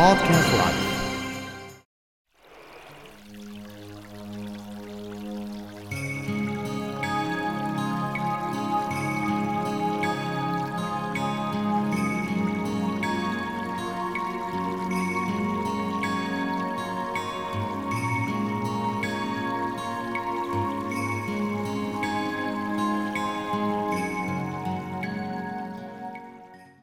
Podcast Live。